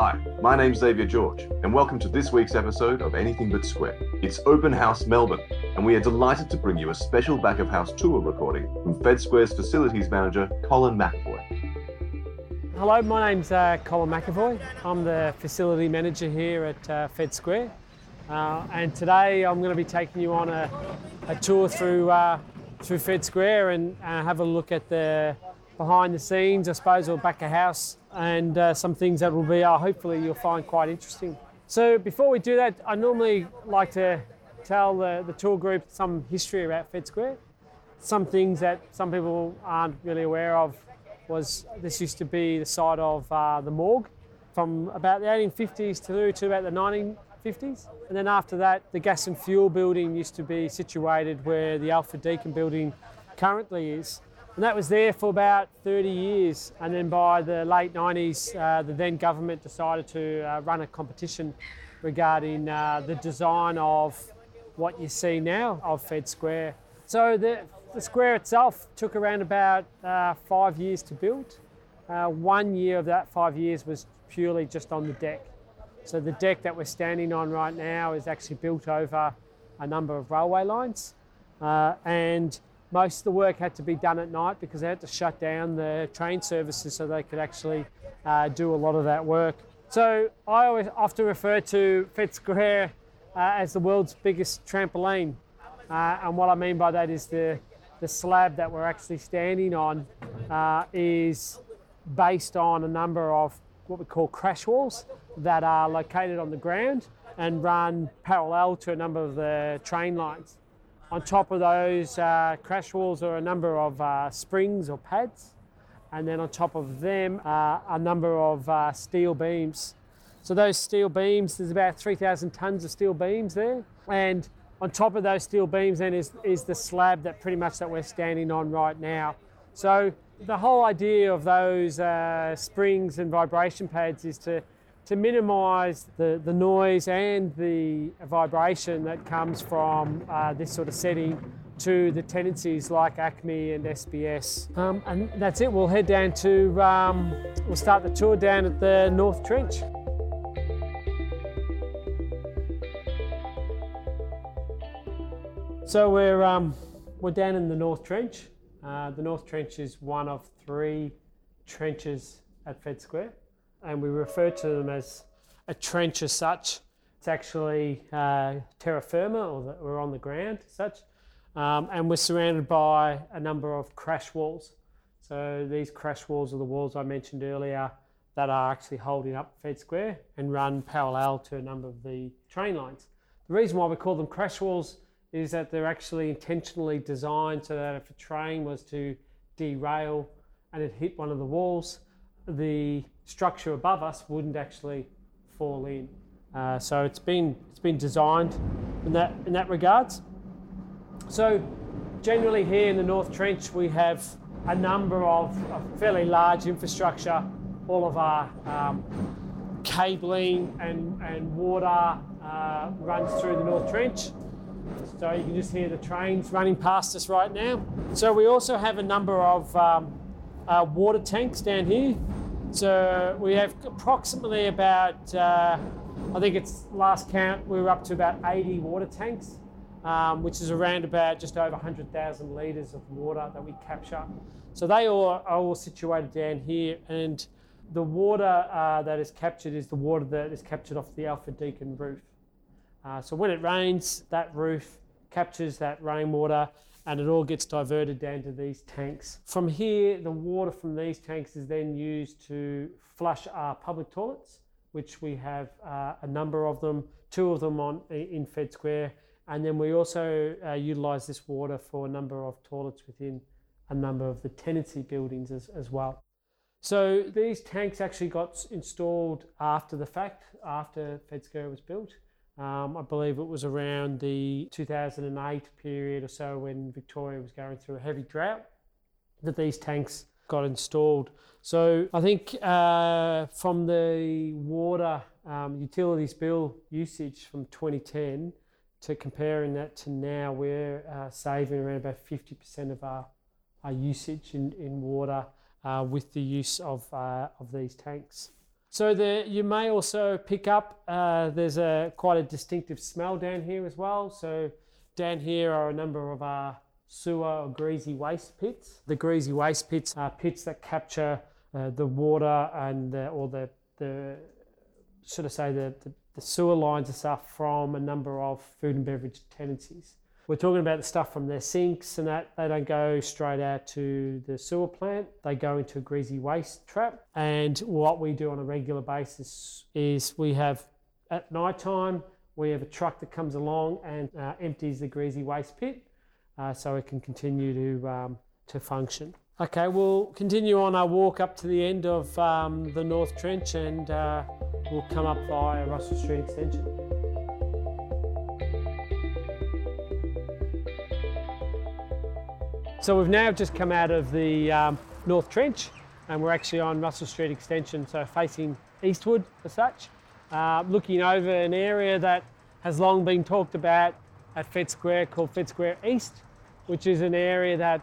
Hi, my name's Xavier George, and welcome to this week's episode of Anything But Square. It's Open House Melbourne, and we are delighted to bring you a special back-of-house tour recording from Fed Square's Facilities Manager, Colin McAvoy. Hello, my name's Colin McAvoy. I'm the Facility Manager here at Fed Square, and today I'm going to be taking you on a tour through Fed Square and have a look at the behind the scenes, I suppose, or back of house, and some things that will be, hopefully you'll find quite interesting. So before we do that, I normally like to tell the tour group some history about Fed Square. Some things that some people aren't really aware of was this used to be the site of the morgue from about the 1850s through to about the 1950s. And then after that, the gas and fuel building used to be situated where the Alfred Deakin building currently is. And that was there for about 30 years. And then by the late 90s, the then government decided to run a competition regarding the design of what you see now of Fed Square. So the square itself took around about 5 years to build. 1 year of that 5 years was purely just on the deck. So the deck that we're standing on right now is actually built over a number of railway lines. And most of the work had to be done at night because they had to shut down the train services so they could actually do a lot of that work. So I always often refer to Fed Square as the world's biggest trampoline. And what I mean by that is the slab that we're actually standing on is based on a number of what we call crash walls that are located on the ground and run parallel to a number of the train lines. On top of those crash walls are a number of springs or pads, and then on top of them are a number of steel beams. So those steel beams, there's about 3,000 tonnes of steel beams there, and on top of those steel beams then is the slab that pretty much that we're standing on right now. So the whole idea of those springs and vibration pads is to minimise the noise and the vibration that comes from this sort of setting to the tenancies like ACME and SBS. And that's it, we'll head down to, we'll start the tour down at the North Trench. So we're down in the North Trench. The North Trench is one of three trenches at Fed Square, and we refer to them as a trench as such. It's actually terra firma, we're on the ground as such, and we're surrounded by a number of crash walls. So these crash walls are the walls I mentioned earlier that are actually holding up Fed Square and run parallel to a number of the train lines. The reason why we call them crash walls is that they're actually intentionally designed so that if a train was to derail and it hit one of the walls, the structure above us wouldn't actually fall in. So it's been designed in that regards. So generally here in the North Trench we have a number of fairly large infrastructure, all of our cabling and water runs through the North Trench. So you can just hear the trains running past us right now. So we also have a number of water tanks down here. So we have approximately about, I think it's last count, we were up to about 80 water tanks, which is around about just over 100,000 litres of water that we capture. So they are all situated down here, and the water that is captured is the water that is captured off the Alfred Deakin roof. So when it rains, that roof captures that rainwater and it all gets diverted down to these tanks. From here, the water from these tanks is then used to flush our public toilets, which we have a number of them, two of them in Fed Square. And then we also utilise this water for a number of toilets within a number of the tenancy buildings as well. So these tanks actually got installed after the fact, after Fed Square was built. I believe it was around the 2008 period or so when Victoria was going through a heavy drought that these tanks got installed. So I think from the water utilities bill usage from 2010 to comparing that to now, we're saving around about 50% of our usage in water with the use of these tanks. So you may also pick up, there's quite a distinctive smell down here as well. So down here are a number of sewer or greasy waste pits. The greasy waste pits are pits that capture the water and the sewer lines and stuff from a number of food and beverage tenancies. We're talking about the stuff from their sinks and that. They don't go straight out to the sewer plant. They go into a greasy waste trap. And what we do on a regular basis is we have, at night time, we have a truck that comes along and empties the greasy waste pit so it can continue to function. Okay, we'll continue on our walk up to the end of the North Trench and we'll come up via Russell Street Extension. So we've now just come out of the North Trench and we're actually on Russell Street Extension, so facing eastward as such, looking over an area that has long been talked about at Fed Square called Fed Square East, which is an area that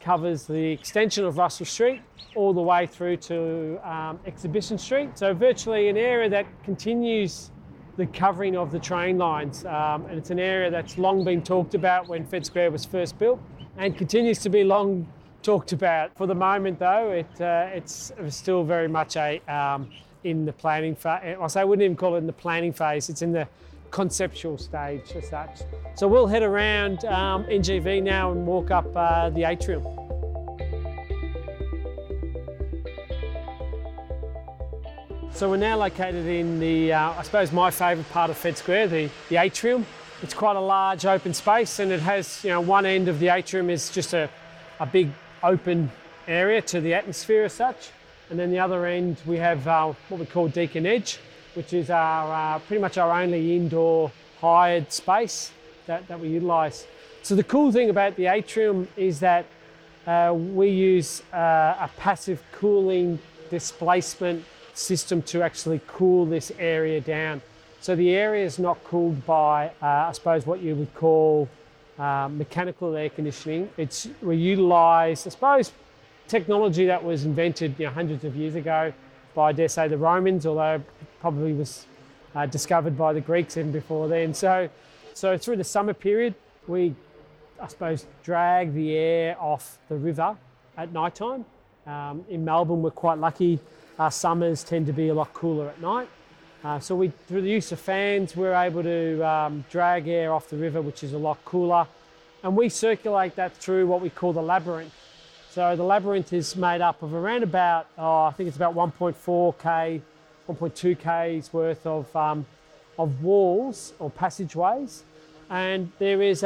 covers the extension of Russell Street all the way through to Exhibition Street. So virtually an area that continues the covering of the train lines and it's an area that's long been talked about when Fed Square was first built. And continues to be long talked about. For the moment, though, it's still very much in the planning phase. I wouldn't even call it in the planning phase. It's in the conceptual stage as such. So we'll head around NGV now and walk up the atrium. So we're now located in the, I suppose, my favourite part of Fed Square, the atrium. It's quite a large open space and it has, one end of the atrium is just a big open area to the atmosphere as such. And then the other end, we have what we call Deakin Edge, which is our pretty much our only indoor hired space that we utilise. So the cool thing about the atrium is that we use a passive cooling displacement system to actually cool this area down. So the area is not cooled by, I suppose, what you would call mechanical air conditioning. We utilise, I suppose, technology that was invented hundreds of years ago by, I dare say, the Romans, although it probably was discovered by the Greeks even before then. So through the summer period, we, I suppose, drag the air off the river at night time. In Melbourne, we're quite lucky. Our summers tend to be a lot cooler at night. So through the use of fans, we're able to drag air off the river, which is a lot cooler. And we circulate that through what we call the labyrinth. So the labyrinth is made up of around about, I think it's about 1.2 Ks worth of walls or passageways. And there is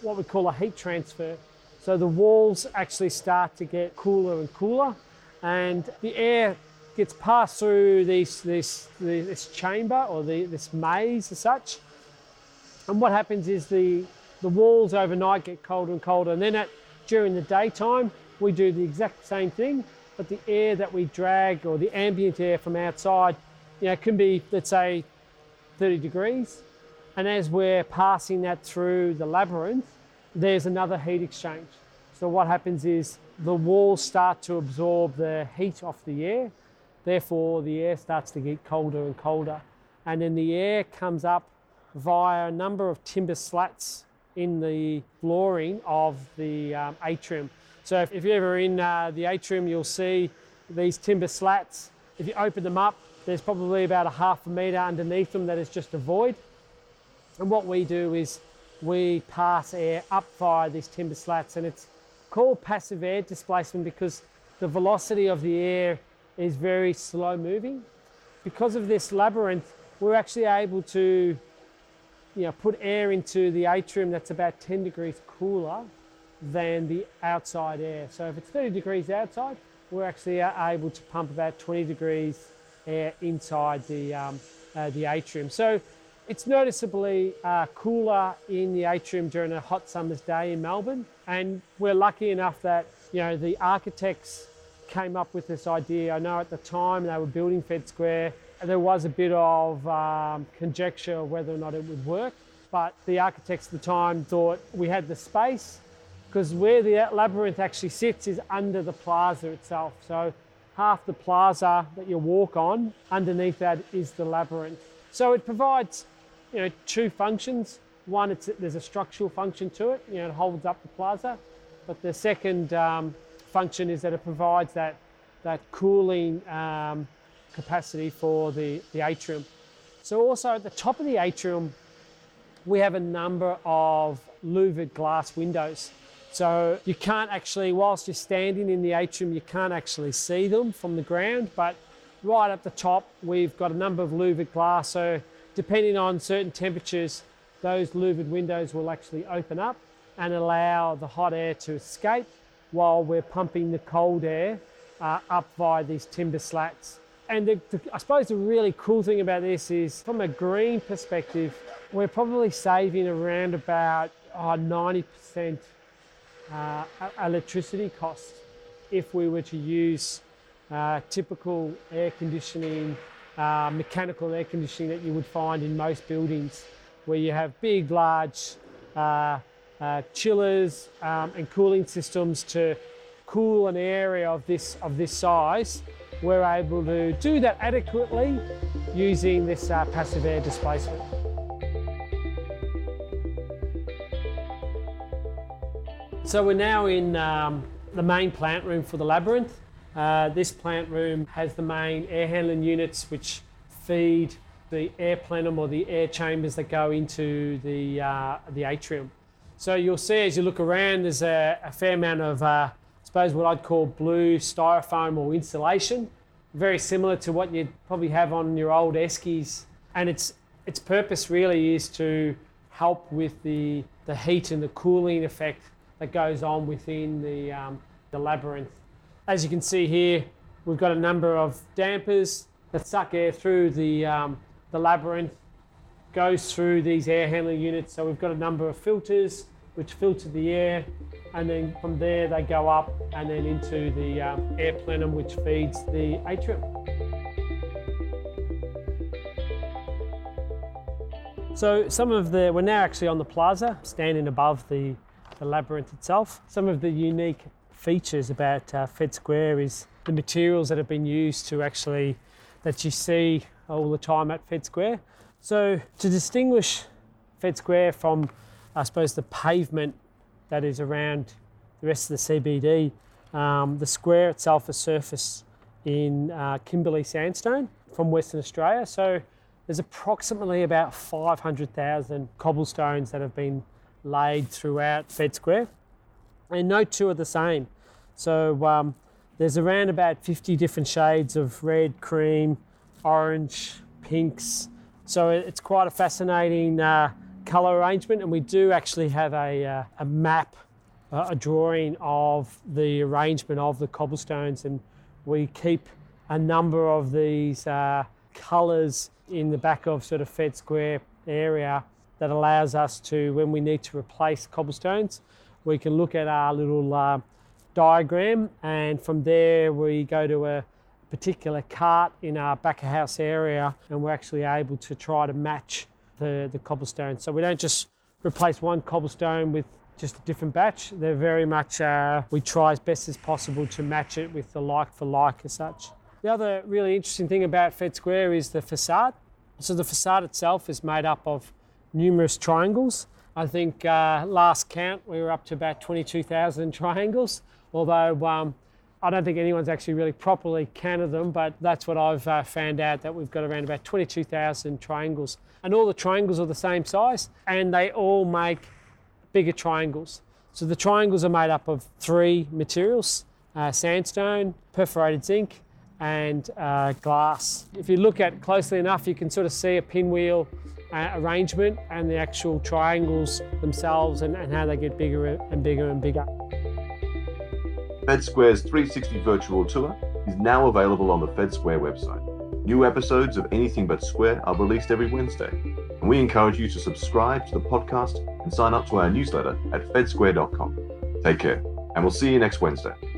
what we call a heat transfer. So the walls actually start to get cooler and cooler, and the air gets passed through this chamber or this maze as such. And what happens is the walls overnight get colder and colder. And then during the daytime, we do the exact same thing, but the air that we drag or the ambient air from outside, can be, let's say, 30 degrees. And as we're passing that through the labyrinth, there's another heat exchange. So what happens is the walls start to absorb the heat off the air. Therefore, the air starts to get colder and colder. And then the air comes up via a number of timber slats in the flooring of the atrium. So if you're ever in the atrium, you'll see these timber slats. If you open them up, there's probably about a half a metre underneath them that is just a void. And what we do is we pass air up via these timber slats. And it's called passive air displacement because the velocity of the air is very slow moving. Because of this labyrinth, we're actually able to put air into the atrium that's about 10 degrees cooler than the outside air. So if it's 30 degrees outside, we're actually able to pump about 20 degrees air inside the atrium. So it's noticeably cooler in the atrium during a hot summer's day in Melbourne. And we're lucky enough that the architects came up with this idea. I know at the time they were building Fed Square, there was a bit of conjecture whether or not it would work, but the architects at the time thought we had the space because where the labyrinth actually sits is under the plaza itself. So half the plaza that you walk on. Underneath that is the Labyrinth. So it provides, you know, two functions. One, there's a structural function to it, you know, it holds up the plaza. But the second function is that it provides that cooling capacity for the atrium. So also at the top of the atrium, we have a number of louvered glass windows. So you can't actually, whilst you're standing in the atrium, you can't actually see them from the ground, but right up the top, we've got a number of louvered glass. So depending on certain temperatures, those louvered windows will actually open up and allow the hot air to escape while we're pumping the cold air up via these timber slats. And I suppose the really cool thing about this is, from a green perspective, we're probably saving around about 90% electricity costs if we were to use typical air conditioning, mechanical air conditioning that you would find in most buildings, where you have big, large chillers and cooling systems to cool an area of this size. We're able to do that adequately using this passive air displacement. So we're now in the main plant room for the Labyrinth. This plant room has the main air handling units which feed the air plenum, or the air chambers that go into the atrium. So you'll see, as you look around, there's a fair amount of what I'd call blue styrofoam or insulation, very similar to what you'd probably have on your old Eskies. And its purpose really is to help with the heat and the cooling effect that goes on within the Labyrinth. As you can see here, we've got a number of dampers that suck air through the Labyrinth, goes through these air handling units. So we've got a number of filters which filter the air, and then from there they go up and then into the air plenum, which feeds the atrium. So we're now actually on the plaza, standing above the Labyrinth itself. Some of the unique features about Fed Square is the materials that have been used that you see all the time at Fed Square. So to distinguish Fed Square from, I suppose, the pavement that is around the rest of the CBD. The square itself is surfaced in Kimberley Sandstone from Western Australia. So there's approximately about 500,000 cobblestones that have been laid throughout Fed Square, and no two are the same. So there's around about 50 different shades of red, cream, orange, pinks. So it's quite a fascinating colour arrangement, and we do actually have a map, a drawing of the arrangement of the cobblestones, and we keep a number of these colours in the back of sort of Fed Square area that allows us to, when we need to replace cobblestones, we can look at our little diagram, and from there we go to a particular cart in our back of house area, and we're actually able to try to match the cobblestone. So we don't just replace one cobblestone with just a different batch. They're very much, we try as best as possible to match it with the like for like as such. The other really interesting thing about Fed Square is the facade. So the facade itself is made up of numerous triangles. I think last count we were up to about 22,000 triangles, although I don't think anyone's actually really properly counted them, but that's what I've found out, that we've got around about 22,000 triangles. And all the triangles are the same size, and they all make bigger triangles. So the triangles are made up of three materials: sandstone, perforated zinc, and glass. If you look at closely enough, you can sort of see a pinwheel arrangement and the actual triangles themselves, and how they get bigger and bigger and bigger. Fed Square's 360 virtual tour is now available on the Fed Square website. New episodes of Anything But Square are released every Wednesday, and we encourage you to subscribe to the podcast and sign up to our newsletter at fedsquare.com. Take care, and we'll see you next Wednesday.